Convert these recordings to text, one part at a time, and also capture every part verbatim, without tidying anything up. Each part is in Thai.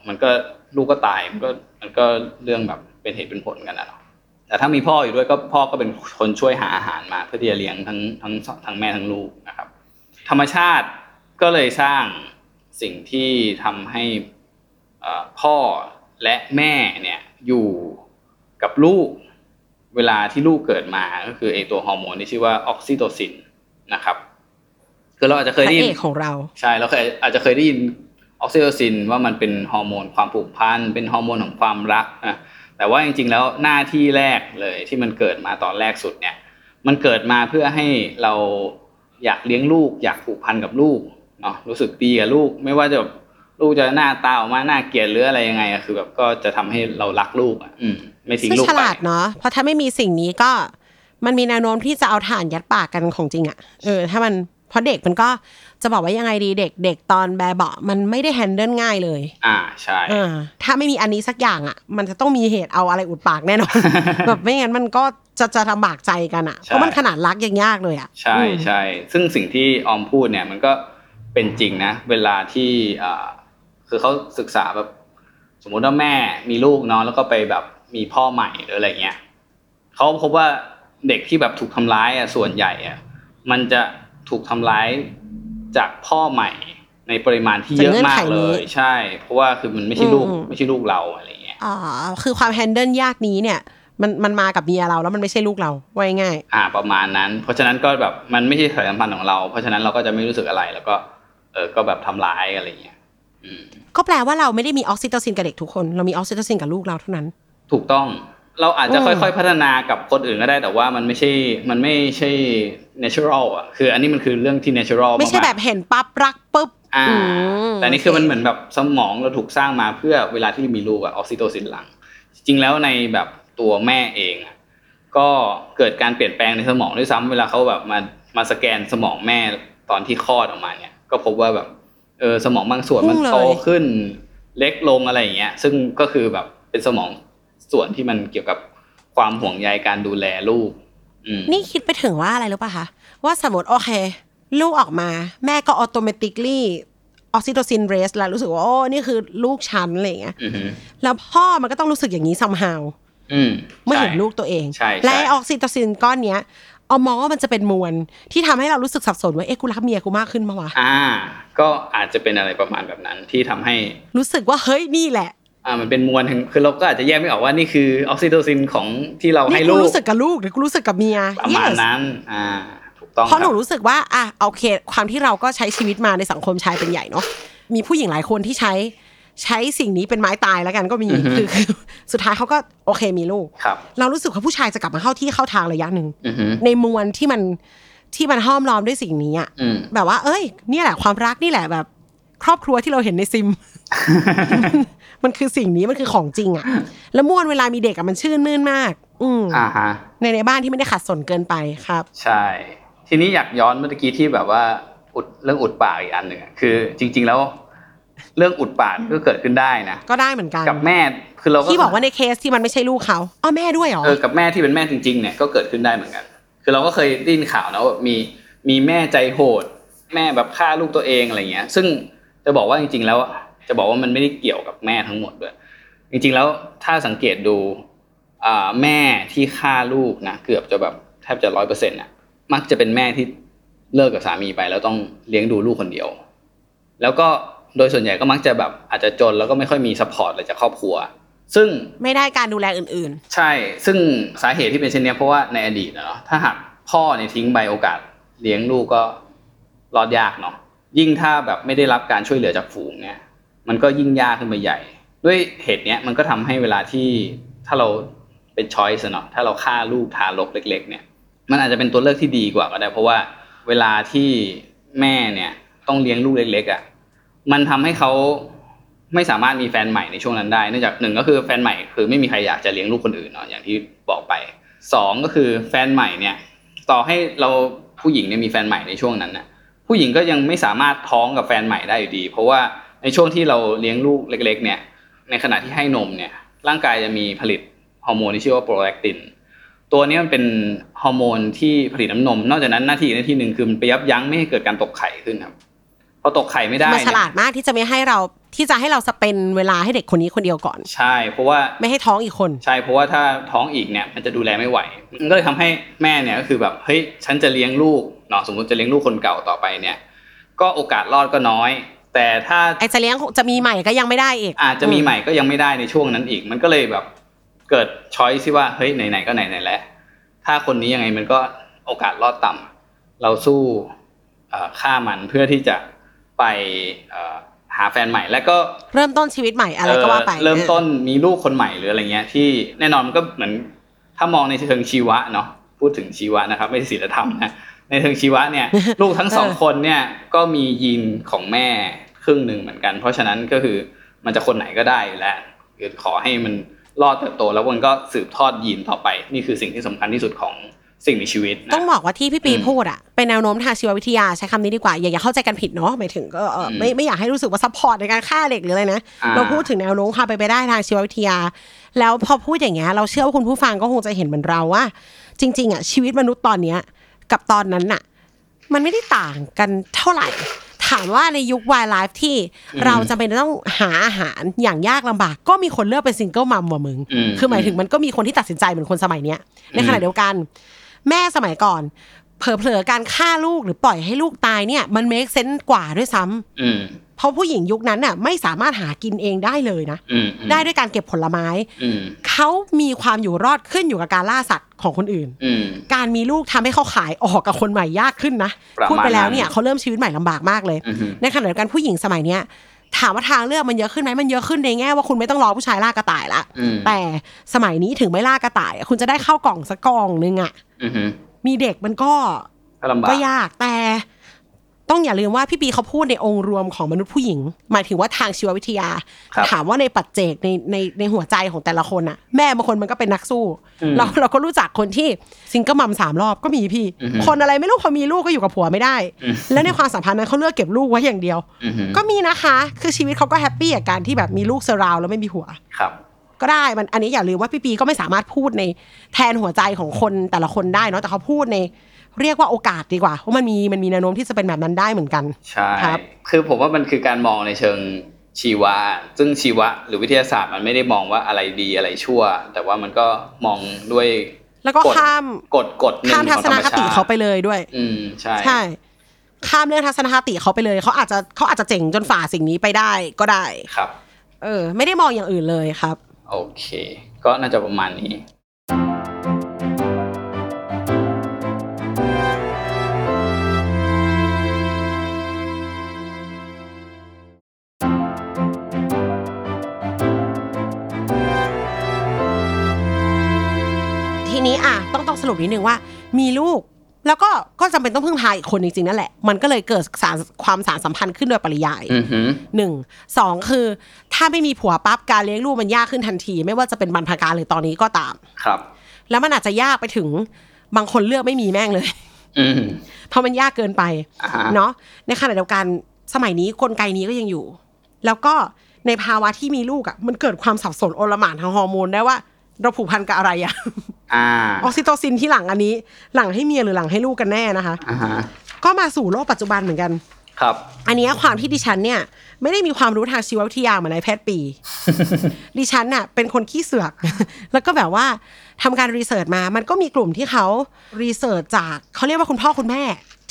มันก็ลูกก็ตายมันก็มันก็เรื่องแบบเป็นเหตุเป็นผลกันนะเนาะแต่ถ้ามีพ่ออยู่ด้วยก็พ่อก็เป็นคนช่วยหาอาหารมาเพื่อที่จะเลี้ยงทั้งทั้งทั้งแม่ทั้งลูกนะครับธรรมชาติก็เลยสร้างสิ่งที่ทำให้พ่อและแม่เนี่ยอยู่กับลูกเวลาที่ลูกเกิดมาก็คือไอตัวฮอร์โมนที่ชื่อว่าออกซิโทซินนะครับคือเราอาจจะเคยได้ยินของเราใช่เราเคยอาจจะเคยได้ยินออกซิโทซินว่ามันเป็นฮอร์โมนความผูกพันเป็นฮอร์โมนของความรักนะแต่ว่าจริงๆแล้วหน้าที่แรกเลยที่มันเกิดมาตอนแรกสุดเนี่ยมันเกิดมาเพื่อให้เราอยากเลี้ยงลูกอยากผูกพันกับลูกเนาะรู้สึกดีกับลูกไม่ว่าจะลูกจะหน้าตาออกมาหน้าเกลียดหรืออะไรยังไงอ่ะคือแบบก็จะทำให้เรารักลูกอ่ะอืมไม่ทิ้งลูกไปฉลาดเนาะเพราะถ้าไม่มีสิ่งนี้ก็มันมีแนวโน้มที่จะเอาถ่านยัดปากกันของจริงอ่ะเออถ้ามันเพราะเด็กมันก็จะบอกว่ายังไงดีเด็กเด็กตอนแบเบาะมันไม่ได้แฮนเดิลง่ายเลยอ่าใช่อ่าถ้าไม่มีอันนี้สักอย่างอ่ะมันจะต้องมีเหตุเอาอะไรอุดปากแน่นอน แบบไม่งั้นมันก็จะจะลำบากใจกันอ่ะเพราะมันขนาดรักยังยากเลยอ่ะใช่ใช่ซึ่งสิ่งที่ออมพูดเนี่ยมันก็เป็นจริงนะเวลาที่อ่าคือเขาศึกษาแบบสมมติว่าแม่มีลูกเนาะแล้วก็ไปแบบมีพ่อใหม่หรืออะไรเงี้ยเขาพบว่าเด็กที่แบบถูกทำร้ายอ่ะส่วนใหญ่อ่ะมันจะถูกทำร้ายจากพ่อใหม่ในปริมาณที่เยอะมากเลยใช่เพราะว่าคือมันไม่ใช่ลูกไม่ใช่ลูกเราอะไรเงี้ยอ๋อคือความแฮนเดิลยากนี้เนี่ยมันมันมากับเมียเราแล้วมันไม่ใช่ลูกเราไว้ง่ายอ่าประมาณนั้นเพราะฉะนั้นก็แบบมันไม่ใช่สายสัมพันธ์ของเราเพราะฉะนั้นเราก็จะไม่รู้สึกอะไรแล้วก็เออก็แบบทำร้ายอะไรเงี้ยอืมก็แปลว่าเราไม่ได้มีออกซิโทซินกับเด็กทุกคนเรามีออกซิโทซินกับลูกเราเท่านั้นถูกต้องเราอาจจะค่อยๆพัฒนากับคนอื่นก็ได้แต่ว่ามันไม่ใช่มันไม่ใช่ natural อ่ะคืออันนี้มันคือเรื่องที่ natural มากไม่ใช่แบบเห็นปั๊บรักปุ๊บอ่าแต่นี่คือมันเหมือนแบบสมองเราถูกสร้างมาเพื่อเวลาที่มีลูกอ่ะออกซิโทซินหลั่งจริงแล้วในแบบตัวแม่เองอ่ะก็เกิดการเปลี่ยนแปลงในสมองด้วยซ้ำเวลาเขาแบบมามาสแกนสมองแม่ตอนที่คลอดออกมาเนี่ยก็พบว่าแบบเออสมองบางส่วนมันโตขึ้นเล็กลงอะไรอย่างเงี้ยซึ่งก็คือแบบเป็นสมองส่วนที่มันเกี่ยวกับความห่วงใยการดูแลลูกนี่คิดไปถึงว่าอะไรรู้ป่ะคะว่าสมมติโอเคลูกออกมาแม่ก็ออโตเมติกลี่ออกซิโทซินเรสแล้วรู้สึกว่าโอ้นี่คือลูกฉันอะไรอย่างเงี้ยแล้วพ่อมันก็ต้องรู้สึกอย่างนี้ somehow เมื่อเห็นลูกตัวเองและออกซิโทซินก้อนเนี้ยเอามองว่ามันจะเป็นมวลที่ทำให้เรารู้สึกสับสนว่าเอ๊ะกูรักเมียกูมากขึ้นปะวะอ่าก็อาจจะเป็นอะไรประมาณแบบนั้นที่ทำให้รู้สึกว่าเฮ้ยนี่แหละอ่ามันเป็นมวลคือเราก็อาจจะแยกไม่ออกว่านี่คือออกซิโทซินของที่เราให้ลูกนี่กูรู้สึกกับลูกหรือกูรู้สึกกับเมียประมาณนั้นอ่าถูกต้องเพราะหนูรู้สึกว่าอ่ะโอเคความที่เราก็ใช้ชีวิตมาในสังคมชายเป็นใหญ่เนาะมีผู้หญิงหลายคนที่ใช้ใช้สิ่งนี้เป็นไม้ตายแล้วกันก็มีคือสุดท้ายเขาก็โอเคมีลูกเรารู้สึกว่าผู้ชายจะกลับมาเข้าที่เข้าทางระยะนึงในมวลที่มันที่มันห้อมล้อมด้วยสิ่งนี้อ่ะแบบว่าเอ้ยนี่แหละความรักนี่แหละแบบครอบครัวที่เราเห็นในซิมมันคือสิ่งนี้มันคือของจริงอ่ะแล้วม่วนเวลามีเด็กอ่ะมันชื่นมื่นมากอืออ่าฮะในในบ้านที่ไม่ได้ขัดสนเกินไปครับใช่ทีนี้อยากย้อนเมื่อกี้ที่แบบว่าอุดเรื่องอุดปากอีกอันนึงคือจริงๆแล้วเรื่องอุดปากก็เกิดขึ้นได้นะก็ได้เหมือนกันกับแม่คือเราที่บอกว่าในเคสที่มันไม่ใช่ลูกเขาอ้อแม่ด้วยหรอเออกับแม่ที่เป็นแม่จริงๆเนี่ยก็เกิดขึ้นได้เหมือนกันคือเราก็เคยได้ยินข่าวนะว่ามีมีแม่ใจโหดแม่แบบฆ่าลูกตัวเองอะไรเงี้ยซึ่งจะบอกว่าจริงๆแล้วจะบอกว่ามันไม่ได้เกี่ยวกับแม่ทั้งหมดด้วยจริงๆแล้วถ้าสังเกตดูอ่าแม่ที่ฆ่าลูกนะเกือบจะแบบแทบจะ ร้อยเปอร์เซ็นต์ น่ะมักจะเป็นแม่ที่เลิกกับสามีไปแล้วต้องเลี้ยงดูลูกคนเดียวแล้วก็โดยส่วนใหญ่ก็มักจะแบบอาจจะจนแล้วก็ไม่ค่อยมีซัพพอร์ตอะไรจากครอบครัวซึ่งไม่ได้การดูแลอื่นๆใช่ซึ่งสาเหตุที่เป็นเช่นนี้เพราะว่าในอดีตเนาะถ้าหากพ่อเนี่ยทิ้งไปโอกาสเลี้ยงลูกก็รอดยากเนาะยิ่งถ้าแบบไม่ได้รับการช่วยเหลือจากฝูงเนี่ยมันก็ยิ่งยากขึ้นไปใหญ่ด้วยเหตุเนี้ยมันก็ทำให้เวลาที่ถ้าเราเป็นช้อยส์เนาะถ้าเราฆ่าลูกทารกเล็กๆเนี่ยมันอาจจะเป็นตัวเลือกที่ดีกว่าก็ได้เพราะว่าเวลาที่แม่เนี่ยต้องเลี้ยงลูกเล็กๆอ่ะมันทำให้เขา ไม่สามารถมีแฟนใหม่ในช่วงนั้นได้เนื่องจากหนึ่งก็คือแฟนใหม่คือไม่มีใครอยากจะเลี้ยงลูกคนอื่นเนาะอย่างที่บอกไปสองก็คือแฟนใหม่เนี่ยต่อให้เราผู้หญิงเนี่ยมีแฟนใหม่ในช่วงนั้นน่ะผู้หญิงก็ยังไม่สามารถท้องกับแฟนใหม่ได้อยู่ดีเพราะว่าในช่วงที่เราเลี้ยงลูกเล็กๆเนี่ยในขณะที่ให้นมเนี่ยร่างกายจะมีผลิตฮอร์โมนที่ชื่อว่าโปรแลคตินตัวนี้มันเป็นฮอร์โมนที่ผลิตน้ำนมนอกจากนั้นหน้าที่หน้าที่หนึ่งคือมันไปยับยั้งไม่ให้เกิดการตกไข่ขึ้นครับพอตกไข่ไม่ได้มันฉลาดมากที่จะไม่ให้เราที่จะให้เราสเปนเวลาให้เด็กคนนี้คนเดียวก่อนใช่เพราะว่าไม่ให้ท้องอีกคนใช่เพราะว่าถ้าท้องอีกเนี่ยมันจะดูแลไม่ไหวมันก็เลยทำให้แม่เนี่ยก็คือแบบเฮ้ยฉันจะเลี้ยงลูกเนาะสมมติจะเลี้ยงลูกคนเก่าต่อไปเนี่ยก็โอกาสรอดก็น้อยแต่ถ้าไอ้จะเลี้ยงจะมีใหม่ก็ยังไม่ได้อีกอาจจะมีใหม่ก็ยังไม่ได้ในช่วงนั้นอีกมันก็เลยแบบเกิดช้อยซ์ที่ว่าเฮ้ยไหนๆก็ไหนๆแล้วถ้าคนนี้ยังไงมันก็โอกาสรอดต่ำเราสู้ฆ่ามันเพื่อที่จะไปหาแฟนใหม่แล้วก็เริ่มต้นชีวิตใหม่อะไรก็ว่าไปเริ่มต้นมีลูกคนใหม่หรืออะไรเงี้ยที่แน่นอนมันก็เหมือนถ้ามองในเชิงชีวะเนาะพูดถึงชีวะนะครับไม่ใช่ศีลธรรมนะในเชิงชีวะเนี่ย ลูกทั้งสองคนเนี่ยก็มียีนของแม่ครึ่งหนึ่งเหมือนกันเพราะฉะนั้นก็คือมันจะคนไหนก็ได้อยู่แล้วคือขอให้มันรอดเติบโตแล้วมันก็สืบทอดยีนต่อไปนี่คือสิ่งที่สำคัญที่สุดของสิ่งมีชีวิตนะต้องบอกว่าที่พี่ปีพูดอ่ะเป็นแนวโน้มทางชีววิทยาใช้คำนี้ดีกว่าอย่าอย่าเข้าใจกันผิดเนาะหมายถึงก็ไม่ไม่อยากให้รู้สึกว่าซัพพอร์ตในการฆ่าเด็กหรืออะไรนะเราพูดถึงแนวโน้มความไปไปได้ทางชีววิทยาแล้วพอพูดอย่างเงี้ยเราเชื่อว่าคุณผู้ฟังก็คงจะเห็นเหมือนเราว่าจริงๆอ่ะชีวิตมนุษย์ตอนเนี้ยกับตอนนั้นน่ะมันไม่ได้ต่างกันเท่าไหร่ถามว่าในยุค Wild Life ที่เราจำเป็นต้องหาอาหารอย่างยากลำบากก็มีคนเลือกเป็นซิงเกิลมัมว่ะมึงคือหมายถึงมันก็มีคนที่ตัดสินใจเหมือนคนสมัยเนี้ยในขณะเดียวกันแม่สมัยก่อนเผลอๆการฆ่าลูกหรือปล่อยให้ลูกตายเนี่ยมันเมคเซนส์กว่าด้วยซ้ำเพราะผู้หญิงยุคนั้นน่ะไม่สามารถหากินเองได้เลยนะได้ด้วยการเก็บผลไม้เขามีความอยู่รอดขึ้นอยู่กับการล่าสัตว์ของคนอื่นการมีลูกทำให้เขาขายออกกับคนใหม่ยากขึ้นนะพูดไปแล้วเนี่ยเขาเริ่มชีวิตใหม่ลำบากมากเลยในขณะเดียวกันผู้หญิงสมัยเนี้ยถามว่าทางเลือกมันเยอะขึ้นไหมมันเยอะขึ้นในแง่ว่าคุณไม่ต้องรอผู้ชายล่ากระต่ายละแต่สมัยนี้ถึงไม่ล่ากระต่ายคุณจะได้เข้ากล่องสักกล่องนึงอ่ะมีเด็กมันก็ก็ยากแต่ต้องอย่าลืมว่าพี่ปีเขาพูดในองค์รวมของมนุษย์ผู้หญิงหมายถึงว่าทางชีววิทยาถามว่าในปัจเจกในในในหัวใจของแต่ละคนน่ะแม่บางคนมันก็เป็นนักสู้เราเราก็รู้จักคนที่ซิงเกิลมัมสามรอบก็มีพี่คนอะไรไม่รู้พอมีลูกก็อยู่กับผัวไม่ได้แล้วในความสัมพันธ์นั้นเขาเลือกเก็บลูกไว้อย่างเดียวก็มีนะคะคือชีวิตเขาก็แฮปปี้กับการที่แบบมีลูกเซราวแล้วไม่มีผัวก็ได้มันอันนี้อย่าลืมว่าพี่ปีก็ไม่สามารถพูดในแทนหัวใจของคนแต่ละคนได้เนาะแต่เขาพูดในเรียกว่าโอกาสดีกว่าเพราะมันมีมันมีแนวโน้มที่จะเป็นแบบนั้นได้เหมือนกันใช่ครับคือผมว่ามันคือการมองในเชิงชีวะซึ่งชีวะหรือวิทยาศาสตร์มันไม่ได้มองว่าอะไรดีอะไรชั่วแต่ว่ามันก็มองด้วยแล้วก็ข้ามกฎกฎข้ามทัศนคติเขาไปเลยด้วยอืมใช่ใช่ข้ามเรื่องทัศนคติเขาไปเลยเขาอาจจะเขาอาจจะเจ๋งจนฝ่าสิ่งนี้ไปได้ก็ได้ครับเออไม่ได้มองอย่างอื่นเลยครับโอเคก็น่าจะประมาณนี้ทีนี้อ่ะต้องต้องสรุปนิดนึงว่ามีลูกแล้วก็ก็จำเป็นต้องพึ่งพาอีกคนจริงๆนั่นแหละมันก็เลยเกิดสารความสารสัมพันธ์ขึ้นโดยปริยายหนึ่งสองคือถ้าไม่มีผัวปั๊บการเลี้ยงลูกมันยากขึ้นทันทีไม่ว่าจะเป็นบรรพกาลหรือตอนนี้ก็ตามครับแล้วมันอาจจะยากไปถึงบางคนเลือกไม่มีแม่งเลยเพราะมันยากเกินไปเนาะในขณะเดียวกันสมัยนี้กลไกนี้ก็ยังอยู่แล้วก็ในภาวะที่มีลูกอ่ะมันเกิดความสับสนโอลหม่านทางฮอร์โมนได้ว่าเราผูกพันกับอะไรอ่ะออกซิโตซินที่หลังอันนี้หลังให้เมียหรือหลังให้ลูกกันแน่นะคะก็มาสู่โลกปัจจุบันเหมือนกันครับอันนี้ความที่ดิฉันเนี่ยไม่ได้มีความรู้ทางชีววิทยาเหมือนนายแพทย์ปีดิฉันน่ะเป็นคนขี้เสือกแล้วก็แบบว่าทำการรีเสิร์ชมามันก็มีกลุ่มที่เขารีเสิร์ชจากเขาเรียกว่าคุณพ่อคุณแม่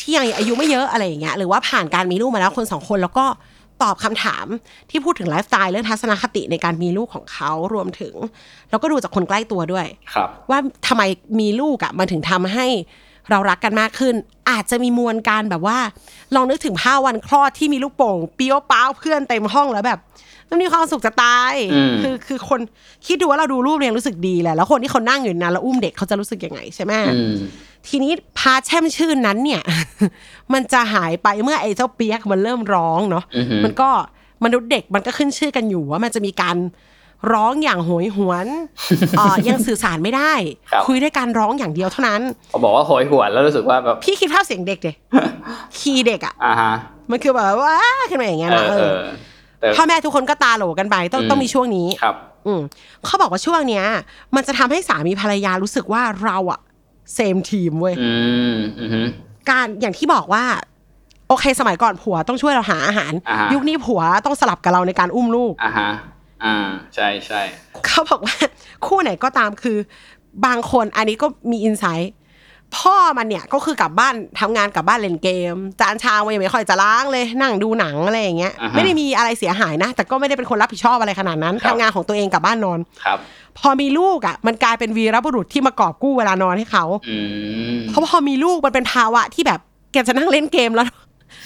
ที่ยังอายุไม่เยอะอะไรอย่างเงี้ยหรือว่าผ่านการมีลูกมาแล้วคนสองคนแล้วก็ตอบคำถามที่พูดถึงไลฟ์สไตล์เรื่องทัศนคติในการมีลูกของเขารวมถึงแล้วก็ดูจากคนใกล้ตัวด้วยว่าทำไมมีลูกอ่ะมันถึงทำให้เรารักกันมากขึ้นอาจจะมีมวลการแบบว่าลองนึกถึงภาพวันคลอดที่มีลูกโป่งเปี้ยวป้าวเพื่อนเต็มห้องแล้วแบบมันมีความสุขจะตายคือคือคนคิดดูว่าเราดูรูปเรียงรู้สึกดีแหละแล้วคนที่เขานั่งอยู่นั้นแล้วอุ้มเด็กเขาจะรู้สึกยังไงใช่ไหมทีนี้พาแช่มชื่นนั้นเนี่ยมันจะหายไปเมื่อไอ้เจ้าเปียกมันเริ่มร้องเนาะมันก็ มนุษย์เด็กมันก็ขึ้นชื่อกันอยู่ว่ามันจะมีการร้องอย่างโหยหวนเอ่อยังสื่อสารไม่ได้คุยด้วยการร้องอย่างเดียวเท่านั้นเขาบอกว่าโหยหวนแล้วรู้สึกว่าแบบพี่คิดภาพเสียงเด็กดิคีย์เด็กอ่ะอ่าฮะมันคือแบบว่าขึ้นมาอย่างเงี้ยนะเออพ่อแม่ทุกคนก็ตาโหลกันไปต้องต้องมีช่วงนี้ครับอืมเขาบอกว่าช่วงเนี้ยมันจะทำให้สามีภรรยารู้สึกว่าเราอ่ะเซมทีมเว้ยอืมอือฮึการอย่างที่บอกว่าโอเคสมัยก่อนผัวต้องช่วยเราหาอาหารยุคนี้ผัวต้องสลับกับเราในการอุ้มลูกอ่าฮะอ่าใช่ๆเขาบอกว่าคู่ไหนก็ตามคือบางคนอันนี้ก็มีอินไซต์พ่อมันเนี่ยก็คือกลับบ้านทำงานกลับบ้านเล่นเกมจานชามมันยังไม่ค่อยจะล้างเลยนั่งดูหนังอะไรอย่างเงี้ยไม่ได้มีอะไรเสียหายนะแต่ก็ไม่ได้เป็นคนรับผิดชอบอะไรขนาดนั้นทำงานของตัวเองกลับบ้านนอนครับพอมีลูกอ่ะมันกลายเป็นวีรบุรุษที่มากอบกู้เวลานอนให้เขาเพราะพอมีลูกมันเป็นภาวะที่แบบแกจะนั่งเล่นเกมแล้ว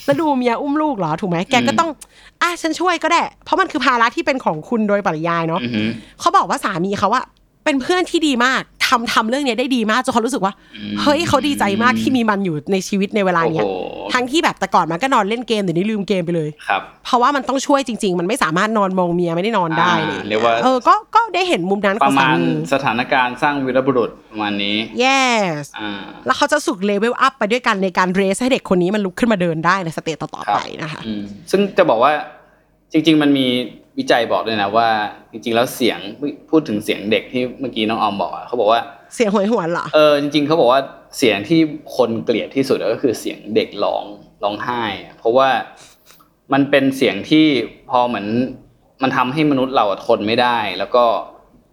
แล้วดูเมียอุ้มลูกเหรอถูกไหมแกก็ต้องอ่ะฉันช่วยก็ได้เพราะมันคือภาระที่เป็นของคุณโดยปริยายเนาะเขาบอกว่าสามีเขาว่าเป็นเพื่อนที่ดีมากทำทำเรื่องนี้ได้ดีมากจนเขารู้สึกว่าเฮ้ยเขาดีใจมากที่มีมันอยู่ในชีวิตในเวลาเนี้ยทั้งที่แบบแต่ก่อนมันก็นอนเล่นเกมเดี๋ยวนี้ลืมเกมไปเลยเพราะว่ามันต้องช่วยจริงๆมันไม่สามารถนอนมองเมียไม่ได้นอนได้เรียกว่าเออก็ก็ได้เห็นมุมนั้นของสามีสถานการณ์สร้างวีรบุรุษประมาณนี้ yes แล้วเขาจะสุกเลเวลอัพไปด้วยกันในการเรสให้เด็กคนนี้มันลุกขึ้นมาเดินได้ในสเตจต่อๆไปนะคะซึ่งจะบอกว่าจริงๆมันมีวิจัยบอกด้วยนะว่าจริงๆแล้วเสียงพูดถึงเสียงเด็กที่เมื่อกี้น้องออมบอกอ่ะเขาบอกว่าเสียงหวยหวนเหรอเออจริงๆเขาบอกว่าเสียงที่คนเกลียดที่สุดก็คือเสียงเด็กร้องร้องไห้เพราะว่ามันเป็นเสียงที่พอเหมือนมันทำให้มนุษย์เราทนไม่ได้แล้วก็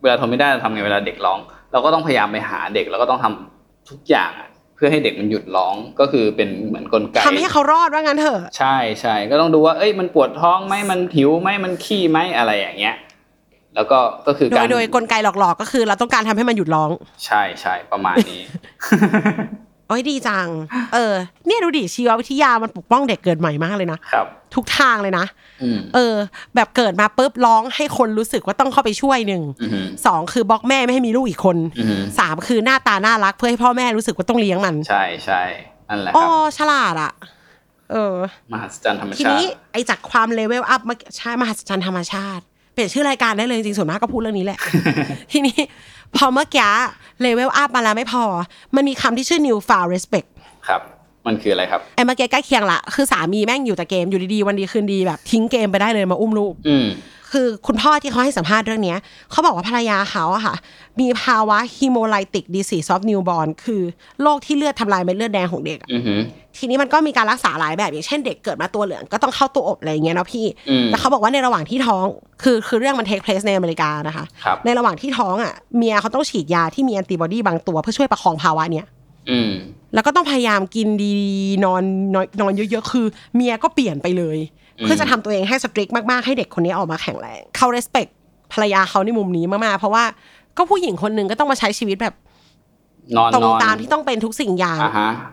เวลาทนไม่ได้เราทำไงเวลาเด็กร้องเราก็ต้องพยายามไปหาเด็กแล้วก็ต้องทำทุกอย่างเพื่อให้เด็กมันหยุดร้องก็คือเป็นเหมือนกลไกทำให้เขารอดว่างั้นเถอะใช่ๆก็ต้องดูว่าเอ้ยมันปวดท้องไหมมันหิวไหมมันขี้ไหมอะไรอย่างเงี้ยแล้วก็ก็คือการโดยโดยกลไกหลอกๆก็คือเราต้องการทำให้มันหยุดร้องใช่ๆประมาณนี้ โอ้ยดีจังเออเนี่ยดูดิชีววิทยามันปกป้องเด็กเกิดใหม่มากเลยนะครับทุกทางเลยนะเออแบบเกิดมาปุ๊บร้องให้คนรู้สึกว่าต้องเข้าไปช่วยหนึ่งสองคือบล็อกแม่ไม่ให้มีลูกอีกคนสามคือหน้าตาน่ารักเพื่อให้พ่อแม่รู้สึกว่าต้องเลี้ยงมันใช่ใช่นั่นแหละครับอ๋อฉลาดอ่ะเออมหัศจรรย์ธรรมชาติทีนี้ไอจากความเลเวลอัพมาใช่มหัศจรรย์ธรรมชาติเปลี่ยนชื่อรายการได้เลยจริงๆส่วนมากก็พูดเรื่องนี้แหละ ทีนี้พอเมื่อกี้เลเวลอัพมาแล้วไม่พอมันมีคำที่ชื่อ new found respect ครับมันคืออะไรครับไอ้เมื่อกี้ใกล้เคียงละคือสามีแม่งอยู่แต่เกมอยู่ดีๆวันดีคืนดีแบบทิ้งเกมไปได้เลยมาอุ้มลูกคือคุณพ่อที่เขาให้สัมภาษณ์เรื่องนี้เขาบอกว่าภรรยาเขาอะค่ะมีภาวะ hemolytic disease of newborn คือโรคที่เลือดทำลายเม็ดเลือดแดงของเด็กทีนี้มันก็มีการรักษาหลายแบบอย่างเช่นเด็กเกิดมาตัวเหลืองก็ต้องเข้าตู้อบอะไรอย่างเงี้ยเนาะพี่แต่เขาบอกว่าในระหว่างที่ท้องคือคือเรื่องมัน take place ในอเมริกานะคะในระหว่างที่ท้องอะเมียเขาต้องฉีดยาที่มีแอนติบอดีบางตัวเพื่อช่วยประคองภาวะเนี้ยแล้วก็ต้องพยายามกินดีๆนอนนอนเยอะๆคือเมียก็เปลี่ยนไปเลยเพื่อจะทำตัวเองให้สตริกมากๆให้เด็กคนนี้ออกมาแข็งแรงเขาเรสเพคภรรยาเขาในมุมนี้มากๆเพราะว่าก็ผู้หญิงคนนึงก็ต้องมาใช้ชีวิตแบบนอนๆตามที่ต้องเป็นทุกสิ่งอย่าง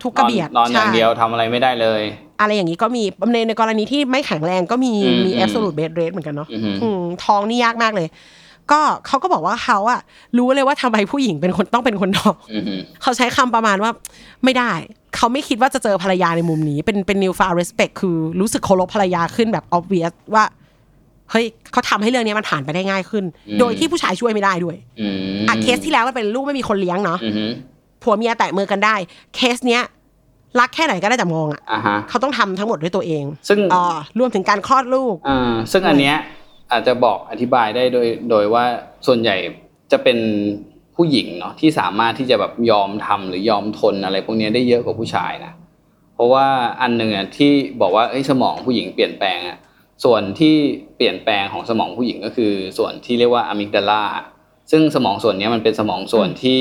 ทุกกระเบียดนอนอย่างเดียวทำอะไรไม่ได้เลยอะไรอย่างนี้ก็มีในในกรณีที่ไม่แข็งแรงก็มีมีแอบโซลูทเบดเรสเหมือนกันเนาะท้องนี่ยากมากเลยก็เขาก็บอกว่าเขาอะรู้เลยว่าทำไมผู้หญิงเป็นคนต้องเป็นคนท้องเขาใช้คำประมาณว่าไม่ได้เขาไม่คิดว่าจะเจอภรรยาในมุมนี้เป็นเป็น new found respect คือรู้สึกเคารพภรรยาขึ้นแบบ obvious ว่าเฮ้ยเขาทำให้เรื่องนี้มันผ่านไปได้ง่ายขึ้นโดยที่ผู้ชายช่วยไม่ได้ด้วยอ่ะเคสที่แล้วมันเป็นลูกไม่มีคนเลี้ยงเนาะผัวเมียแตะมือกันได้เคสเนี้ยรักแค่ไหนก็ได้แต่มองอ่ะเขาต้องทำทั้งหมดด้วยตัวเองซึ่งอ๋อรวมถึงการคลอดลูกอ่าซึ่งอันเนี้ยอาจจะบอกอธิบายได้โดยโดยว่าส่วนใหญ่จะเป็นผู้หญิงเนาะที่สามารถที่จะแบบยอมทำหรือยอมทนอะไรพวกนี้ได้เยอะกว่าผู้ชายนะเพราะว่าอันนึงอ่ะที่บอกว่าเอ้ยสมองผู้หญิงเปลี่ยนแปลงอ่ะส่วนที่เปลี่ยนแปลงของสมองผู้หญิงก็คือส่วนที่เรียกว่าอะมิกดาลาซึ่งสมองส่วนนี้มันเป็นสมองส่วนที่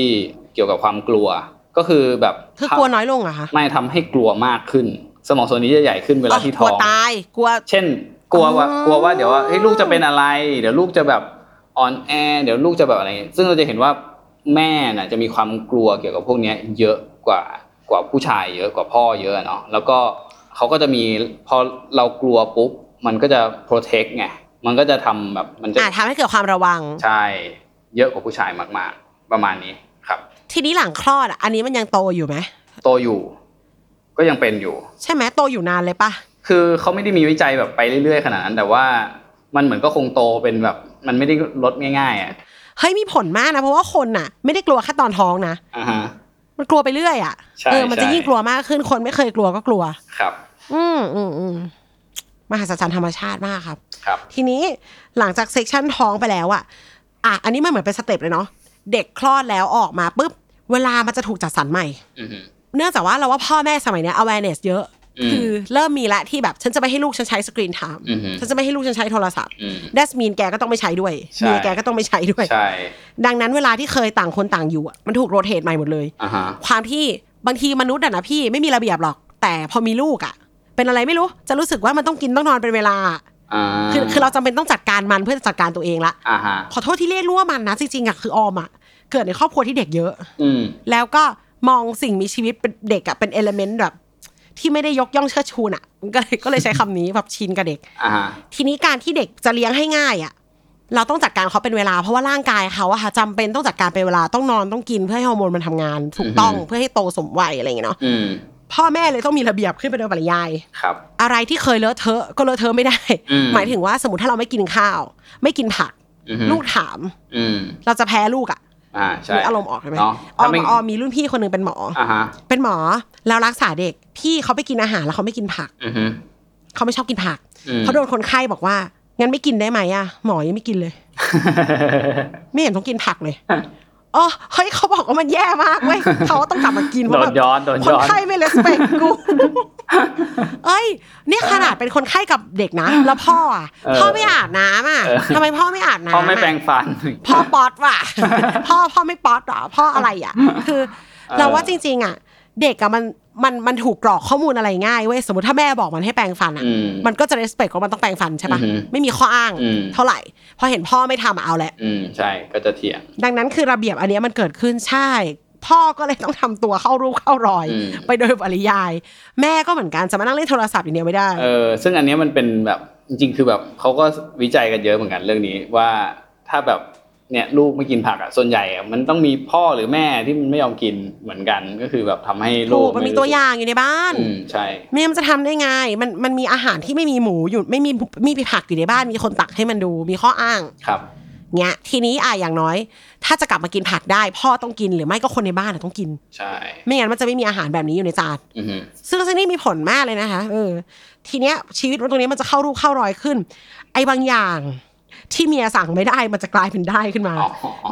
เกี่ยวกับความกลัวก็คือแบบคือกลัวน้อยลงอะคะไม่ทำให้กลัวมากขึ้นสมองส่วนนี้จะใหญ่ขึ้นเวลาที่ท้องกลัวตายกลัวเช่นกลัวว่ากลัวว่าเดี๋ยวว่าเฮ้ยลูกจะเป็นอะไรเดี๋ยวลูกจะแบบอ่อนแอเดี๋ยวลูกจะแบบอะไรซึ่งเราจะเห็นว่าแม่น่ะจะมีความกลัวเกี่ยวกับพวกนี้เยอะกว่ากว่าผู้ชายเยอะกว่าพ่อเยอะเนาะแล้วก็เขาก็จะมีพอเรากลัวปุ๊บมันก็จะ protect ไงมันก็จะทำแบบมันจะทำให้เกิดความระวังใช่เยอะกว่าผู้ชายมากๆประมาณนี้ครับทีนี้หลังคลอดอ่ะอันนี้มันยังโตอยู่ไหมโตอยู่ก็ยังเป็นอยู่ใช่ไหมโตอยู่นานเลยปะคือเขาไม่ได้มีวิจัยแบบไปเรื่อยๆขนาดนั้นแต่ว่า มันเหมือนก็คงโตเป็นแบบมันไม่ได้ลดง่ายๆอ่ะเฮ้ยมีผลมากนะเพราะว่าคนน่ะไม่ได้กลัวแค่ตอนท้องนะอ่าฮะมันกลัวไปเรื่อยอ่ะเออมันจะยิ่งกลัวมากขึ้นคนไม่เคยกลัวก็กลัวครับอืมอืมอืมมหัศจรรย์ธรรมชาติมากครับครับทีนี้หลังจากเซกชันท้องไปแล้วอ่ะอ่ะอันนี้มันเหมือนเป็นสเต็ปเลยเนาะเด็กคลอดแล้วออกมาปุ๊บเวลามันจะถูกจัดสรรใหม่เนื่องจากว่าเราว่าพ่อแม่สมัยเนี้ย awareness เยอะคือเริ่มมีละที่แบบฉันจะไม่ให้ลูกฉันใช้สกรีนไทม์ฉันจะไม่ให้ลูกฉันใช้โทรศัพท์แดสมีนแกก็ต้องไม่ใช้ด้วยเมียแกก็ต้องไม่ใช้ด้วยดังนั้นเวลาที่เคยต่างคนต่างอยู่อ่ะมันถูกโรเททใหม่หมดเลยความที่บางทีมนุษย์อ่ะนะพี่ไม่มีระเบียบหรอกแต่พอมีลูกอ่ะเป็นอะไรไม่รู้จะรู้สึกว่ามันต้องกินต้องนอนเป็นเวลาคือคือเราจำเป็นต้องจัดการมันเพื่อจัดการตัวเองละขอโทษที่เรียกว่ามันนะจริงๆอ่ะคือออมอ่ะเกิดในครอบครัวที่เด็กเยอะแล้วก็มองสิ่งมีชีวิตเป็นเด็กอ่ะเป็นเอลิเมนต์แบบที่ไม่ได้ยกย่องเชิดชูน่ะก็เลยก็เลยใช้คำนี้แบบชินกับเด็กทีนี้การที่เด็กจะเลี้ยงให้ง่ายอ่ะเราต้องจัดการเขาเป็นเวลาเพราะว่าร่างกายเขาอะค่ะจำเป็นต้องจัดการเป็นเวลาต้องนอนต้องกินเพื่อให้ฮอร์โมนมันทำงานถูกต้องเพื่อให้โตสมวัยอะไรอย่างเงี้ยเนาะพ่อแม่เลยต้องมีระเบียบขึ้นไปโดยปริยายครับอะไรที่เคยเลอะเทอะก็เลอะเทอะไม่ได้หมายถึงว่าสมมติถ้าเราไม่กินข้าวไม่กินผักลูกถามเราจะแพ้ลูกอ่ะอ่าใช่อารมณ์ออกใช่มั้ยอ๋อมีรุ่นพี่คนนึงเป็นหมออ่าฮะเป็นหมอแล้วรักษาเด็กพี่เค้าไปกินอาหารแล้วเค้าไม่กินผักอือฮึเค้าไม่ชอบกินผักเค้าโดนคนไข้บอกว่างั้นไม่กินได้มั้ยอ่ะหมอยังไม่กินเลยไม่เห็นต้องกินผักเลยอ๋อเฮ้ยเค้าบอกว่ามันแย่มากเว้ยเค้าต้องกลับมากินเพราะแบบคนไข้ไม่เลสเปคกูเอ้ยนี่ขนาดเป็นคนไข้กับเด็กนะแล้วพ่ออ่ะพ่อไม่อาบน้ำอ่ะทำไมพ่อไม่อาบน้ำพ่อไม่แปรงฟันพ่อป๊อตว่ะพ่อพ่อไม่ป๊อตหรอพ่ออะไรอ่ะคือเราว่าจริงๆอ่ะเด็กอ่ะมันมันมันถูกกรอกข้อมูลอะไรง่ายเว้ยสมมติถ้าแม่บอกมันให้แปรงฟันอ่ะมันก็จะเลสเปคว่ามันต้องแปรงฟันใช่ป่ะไม่มีข้ออ้างเท่าไหร่พอเห็นพ่อไม่ทำเอาแหละอืมใช่ก็จะเถียงดังนั้นคือระเบียบอันนี้มันเกิดขึ้นใช่พ่อก็เลยต้องทำตัวเข้ารูปเข้ารอยไปโดยปริยายแม่ก็เหมือนกันจะมานั่งเล่นโทรศัพท์อย่างเดียวไม่ได้เออซึ่งอันนี้มันเป็นแบบจริงๆคือแบบเขาก็วิจัยกันเยอะเหมือนกันเรื่องนี้ว่าถ้าแบบเนี่ยลูกไม่กินผักอ่ะส่วนใหญ่อ่ะมันต้องมีพ่อหรือแม่ที่มันไม่ยอมกินเหมือนกันก็คือแบบทำให้ลูกมันมีตัวอย่างอยู่ในบ้านอืมใช่แม่มันจะทำได้ไงมันมันมีอาหารที่ไม่มีหมูอยู่ไม่มีไม่มีผักอยู่ในบ้านมีคนตักให้มันดูมีข้ออ้างครับเงี้ยทีนี้อ่ะอย่างน้อยถ้าจะกลับมากินผักได้พ่อต้องกินหรือไม่ก็คนในบ้านต้องกินใช่ไม่งั้นมันจะไม่มีอาหารแบบนี้อยู่ในจานซึ่งซึ่งนี่มีผลมากเลยนะคะเออทีเนี้ยชีวิตตรงนี้มันจะเข้ารูปเข้ารอยขึ้นไอ้บางอย่างที่เมียสั่งไม่ได้มันจะกลายเป็นได้ขึ้นมา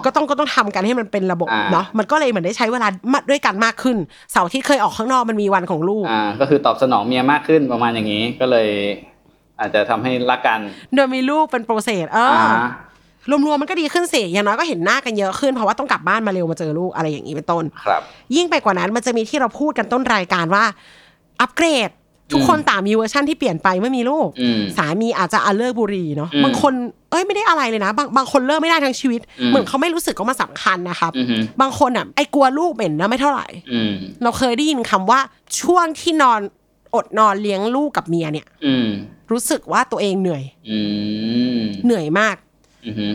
ก็ต้องก็ต้องทำกันให้มันเป็นระบบเนาะมันก็เลยเหมือนได้ใช้เวลาด้วยกันมากขึ้นเสาร์ที่เคยออกข้างนอกมันมีวันของลูกอ่าก็คือตอบสนองเมียมากขึ้นประมาณอย่างนี้ก็เลยอาจจะทำให้รักกันโดยมีลูกเป็นโปรเซสเออรวมๆมันก็ดีขึ้นสิอย่างน้อยก็เห็นหน้ากันเยอะขึ้นเพราะว่าต้องกลับบ้านมาเร็วมาเจอลูกอะไรอย่างนี้เป็นต้นครับยิ่งไปกว่านั้นมันจะมีที่เราพูดกันต้นรายการว่าอัปเกรดทุกคนต่างมีเวอร์ชั่นที่เปลี่ยนไปเมื่อมีลูกสามีอาจจะเลิกบุหรี่เนาะบางคนเอ้ยไม่ได้อะไรเลยนะบางบางคนเลิกไม่ได้ทั้งชีวิตเหมือนเขาไม่รู้สึกว่ามันสำคัญนะครับบางคนอ่ะไอ้กลัวลูกเหม็นนะไม่เท่าไหร่เราเคยได้ยินคำว่าช่วงที่นอนอดนอนเลี้ยงลูกกับเมียเนี่ยรู้สึกว่าตัวเองเหนื่อยเหนื่อยมาก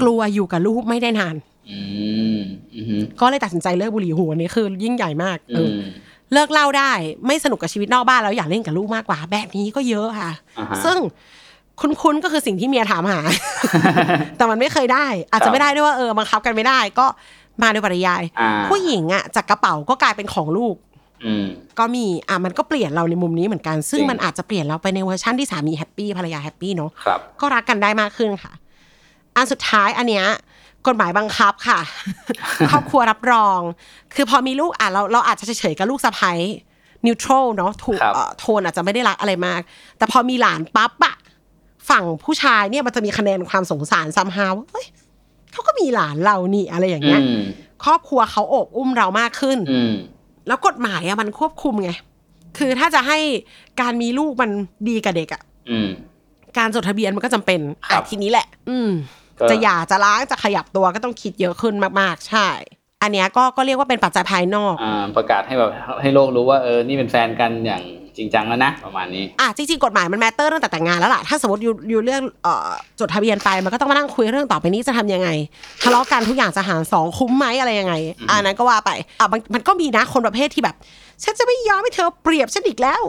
กลัวอยู่กับลูกไม่ได้นานก็เลยตัดสินใจเลิกบุหรี่หัวนี้คือยิ่งใหญ่มากเลิกเล่าได้ไม่สนุกกับชีวิตนอกบ้านแล้วอยากเล่นกับลูกมากกว่าแบบนี้ก็เยอะค่ะซึ่งคุ้นๆก็คือสิ่งที่เมียถามหาแต่มันไม่เคยได้อาจจะไม่ได้ด้วยว่าเออบังคับกันไม่ได้ก็มาโดยปริยายผู้หญิงอ่ะจากกระเป๋าก็กลายเป็นของลูกก็มีอ่ะมันก็เปลี่ยนเราในมุมนี้เหมือนกันซึ่งมันอาจจะเปลี่ยนเราไปในเวอร์ชั่นที่สามีแฮปปี้ภรรยาแฮปปี้เนาะก็รักกันได้มากขึ้นค่ะอันสุดท้ายอันเนี้ยกฎหมายบังคับค่ะครอบครัวรับรองคือพอมีลูกอ่ะเราเราอาจจะเฉยๆกับลูกสะใภ้นิวทรัลเนาะถูกโทนอาจจะไม่ได้รักอะไรมากแต่พอมีหลานปั๊บอะฝั่งผู้ชายเนี่ยมันจะมีคะแนนความสงสารซัมฮาวเฮ้ยเขาก็มีหลานเรานี่อะไรอย่างเงี้ยครอบครัวเขาอบอุ้มเรามากขึ้นแล้วกฎหมายอะมันควบคุมไงคือถ้าจะให้การมีลูกมันดีกับเด็กอะการจดทะเบียนมันก็จำเป็นอ่ะทีนี้แหละอืมจะหย่าจะล้างจะขยับตัวก็ต้องคิดเยอะขึ้นมากๆใช่อันเนี้ยก็ก็เรียกว่าเป็นปัจจัยภายนอกอ่าประกาศให้แบบให้โลกรู้ว่าเออนี่เป็นแฟนกันอย่าง จริงจังแล้วนะประมาณนี้อ่ะจริงๆกฎหมายมันแมตเตอร์ตั้งแต่แต่งงานแล้วล่ะถ้าสมมติอยู่อยู่เรื่องเอ่อจดทะเบียนไปมันก็ต้องมานั่งคุยเรื่องต่อไปนี้จะทำยังไงทะเลาะกันทุกอย่างจะหารสองคุ้มไหมอะไรยังไงอ่ะนั้นก็ว่าไปอ่ะมันก็มีนะคนประเภทที่แบบฉันจะไม่ยอมให้เธอเปรียบฉันอีกแล้ว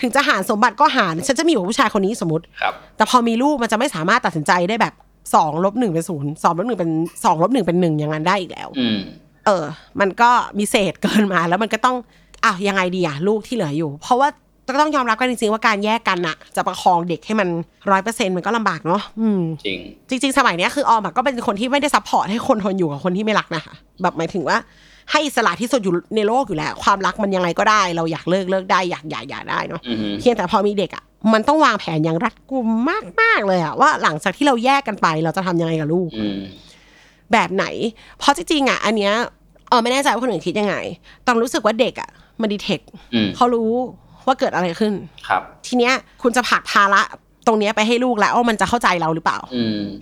ถึงจะหารสมบัติก็หารฉันจะมีอยู่ผู้ชายคนนี้สมมติแต่พอมีลูกมันจะไม่สามารถตัดสินใจได้แบบ สองลบหนึ่ง เป็นศูนย์ สองลบหนึ่ง เป็น สองลบหนึ่ง เป็นหนึ่งอย่างนั้นได้อีกแล้วเออมันก็มีเศษเกินมาแล้วมันก็ต้องอ้าวยังไงดีอ่ะลูกที่เหลืออยู่เพราะว่าต้องยอมรับกันจริงๆว่าการแยกกันน่ะจะประคองเด็กให้มัน หนึ่งร้อยเปอร์เซ็นต์ มันก็ลำบากเนาะอืมจริงจริงๆสมัยเนี้ยคือออมก็เป็นคนที่ไม่ได้ซัพพอร์ตให้คนทนอยู่กับคนที่ไม่รักนะคะแบบหมายถึงว่าให้อิสระที่สุดอยู่ในโลกอยู่แล้วความรักมันยังไงก็ได้เราอยากเลิกเลิกได้อยากหย่าหย่าได้เนาะเพียงแต่พอมีเด็กอ่ะมันต้องวางแผนอย่างรัดกุมมากๆเลยอ่ะว่าหลังจากที่เราแยกกันไปเราจะทำยังไงกับลูกแบบไหนเพราะจริงๆอ่ะอันเนี้ยเออไม่แน่ใจว่าคนอื่นคิดยังไงต้องรู้สึกว่าเด็กอ่ะมันดีเทคเขารู้ว่าเกิดอะไรขึ้นครับทีเนี้ยคุณจะผลักภาระตรงเนี้ยไปให้ลูกแล้วว่ามันจะเข้าใจเราหรือเปล่า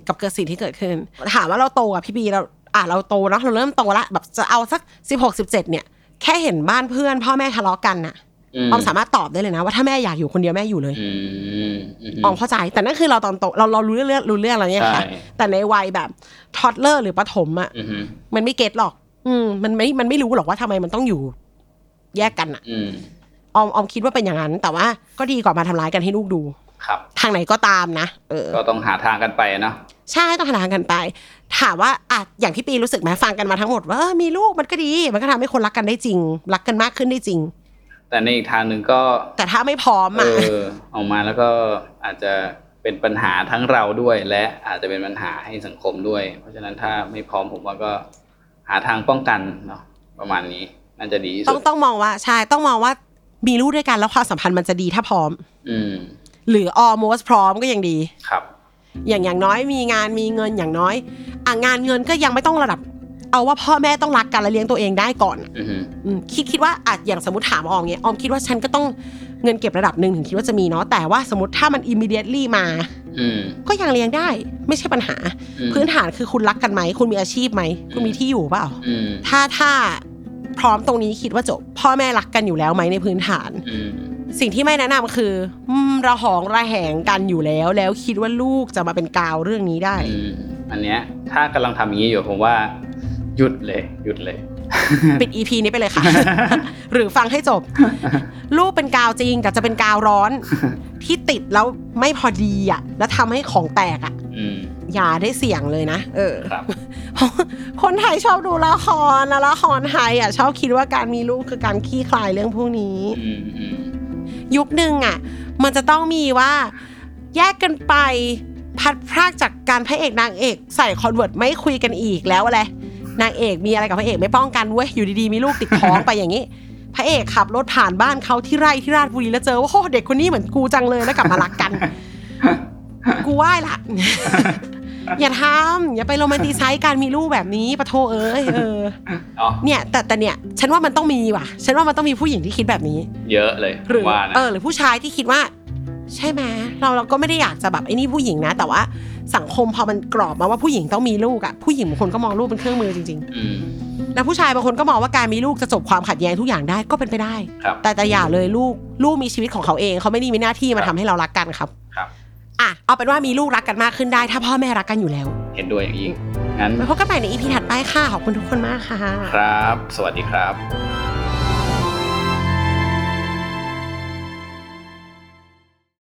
กับเกิดสิ่งที่เกิดขึ้นถามว่าเราโตกับพี่บีเราอ่ะเราโตเนาะเราเริ่มโตละแบบจะเอาสักสิบหก สิบเจ็ดเนี่ยแค่เห็นบ้านเพื่อนพ่อแม่ทะเลาะกันน่ะออมสามารถตอบได้เลยนะว่าถ้าแม่อยากอยู่คนเดียวแม่อยู่เลยอืมออมเข้าใจแต่นั่นคือเราตอนโตเราเรารู้เรื่องรู้เรื่องอะไรเงี้ยค่ะแต่ในวัยแบบทอดเลอร์หรือประถมอ่ะมันไม่เก็ทหรอกอืมมันไม่มันไม่รู้หรอกว่าทำไมมันต้องอยู่แยกกันน่ะอืมออมออมคิดว่าเป็นอย่างนั้นแต่ว่าก็ดีกว่ามาทำร้ายกันให้ลูกดูครับทางไหนก็ตามนะเออก็ต้องหาทางกันไปเนาะใช่ต้องหาทางกันไปถามว่าอ่ะอย่างพี่ปีรู้สึกมั้ยฟังกันมาทั้งหมดว่าเออมีลูกมันก็ดีมันก็ทำให้คนรักกันได้จริงรักกันมากขึ้นได้จริงแต่ในอีกทางนึงก็แต่ถ้าไม่พร้อมอ่ะเออออกมาแล้วก็อาจจะเป็นปัญหาทั้งเราด้วยและอาจจะเป็นปัญหาให้สังคมด้วยเพราะฉะนั้นถ้าไม่พร้อมผมว่าก็หาทางป้องกันเนาะประมาณนี้น่าจะดีที่สุดต้องต้องมองว่าใช่ต้องมองว่ามีลูกด้วยกันแล้วความสัมพันธ์มันจะดีถ้าพร้อมอืมหรือ almost พร้อมก็ยังดีครับอย่างอย่างน้อยมีงานมีเงินอย่างน้อยอ่ะงานเงินก็ยังไม่ต้องระดับเอาว่าพ่อแม่ต้องรักกันและเลี้ยงตัวเองได้ก่อนอือฮึอืมคิดคิดว่าอ่ะอย่างสมมุติถามออมเงี้ยออมคิดว่าฉันก็ต้องเงินเก็บระดับนึงถึงคิดว่าจะมีเนาะแต่ว่าสมมุติถ้ามัน immediately มาอืมก็ยังเลี้ยงได้ไม่ใช่ปัญหาพื้นฐานคือคุณรักกันมั้ยคุณมีอาชีพมั้ยคุณมีที่อยู่เปล่าถ้าถ้าพร้อมตรงนี้คิดว่าจบพ่อแม่รักกันอยู่แล้วมั้ยในพื้นฐานสิ่งที่ไม่แนะนำคือระหองระแหงกันอยู่แล้วแล้วคิดว่าลูกจะมาเป็นกาวเรื่องนี้ได้อันเนี้ยถ้ากำลังทำอย่างนี้อยู่ผมว่าหยุดเลยหยุดเลยปิด อี พี นี้ไปเลยค่ะ หรือฟังให้จบ ลูกเป็นกาวจริงแต่จะเป็นกาวร้อน ที่ติดแล้วไม่พอดีอ่ะแล้วทำให้ของแตกอ่ะ อย่าได้เสี่ยงเลยนะเออ คนไทยชอบดูละครนะละครไทยอ่ะชอบคิดว่าการมีลูกคือการขี้คลายเรื่องพวกนี้ยุคนึงอ่ะมันจะต้องมีว่าแยกกันไปพัดพรากจากการพระเอกนางเอกใส่คอนเวิร์ตไม่คุยกันอีกแล้วอะไรนางเอกมีอะไรกับพระเอกไม่ป้องกันเว้ยอยู่ดีๆมีลูกติดท้องไปอย่างนี้พระเอกขับรถผ่านบ้านเขาที่ไร่ที่ราชบุรีแล้วเจอว่าโอ้เด็กคนนี้เหมือนกูจังเลยแล้วกลับมารักกันกูไหว้ละอย่าทำอย่าไปโรแมนติไซส์การมีลูกแบบนี้ปะโถเอ้ยเออเนี่ยแต่แต่เนี่ยฉันว่ามันต้องมีว่ะฉันว่ามันต้องมีผู้หญิงที่คิดแบบนี้เยอะเลยหรือเออหรือผู้ชายที่คิดว่าใช่ไหมเราเราก็ไม่ได้อยากจะแบบไอ้นี่ผู้หญิงนะแต่ว่าสังคมพอมันกรอบมาว่าผู้หญิงต้องมีลูกอ่ะผู้หญิงบางคนก็มองลูกเป็นเครื่องมือจริงๆแล้วผู้ชายบางคนก็มองว่าการมีลูกจะจบความขัดแย้งทุกอย่างได้ก็เป็นไปได้แต่แต่อย่าเลยลูกลูกมีชีวิตของเขาเองเขาไม่ได้มีหน้าที่มาทำให้เรารักกันครับอ่ะเอาเป็นว่ามีลูกรักกันมากขึ้นได้ถ้าพ่อแม่รักกันอยู่แล้วเห็นด้วยอย่างยิ่งงั้นไปพบกันใหม่ใน อี พี ถัดไปค่ะขอบคุณทุกคนมากค่ะครับสวัสดีครับ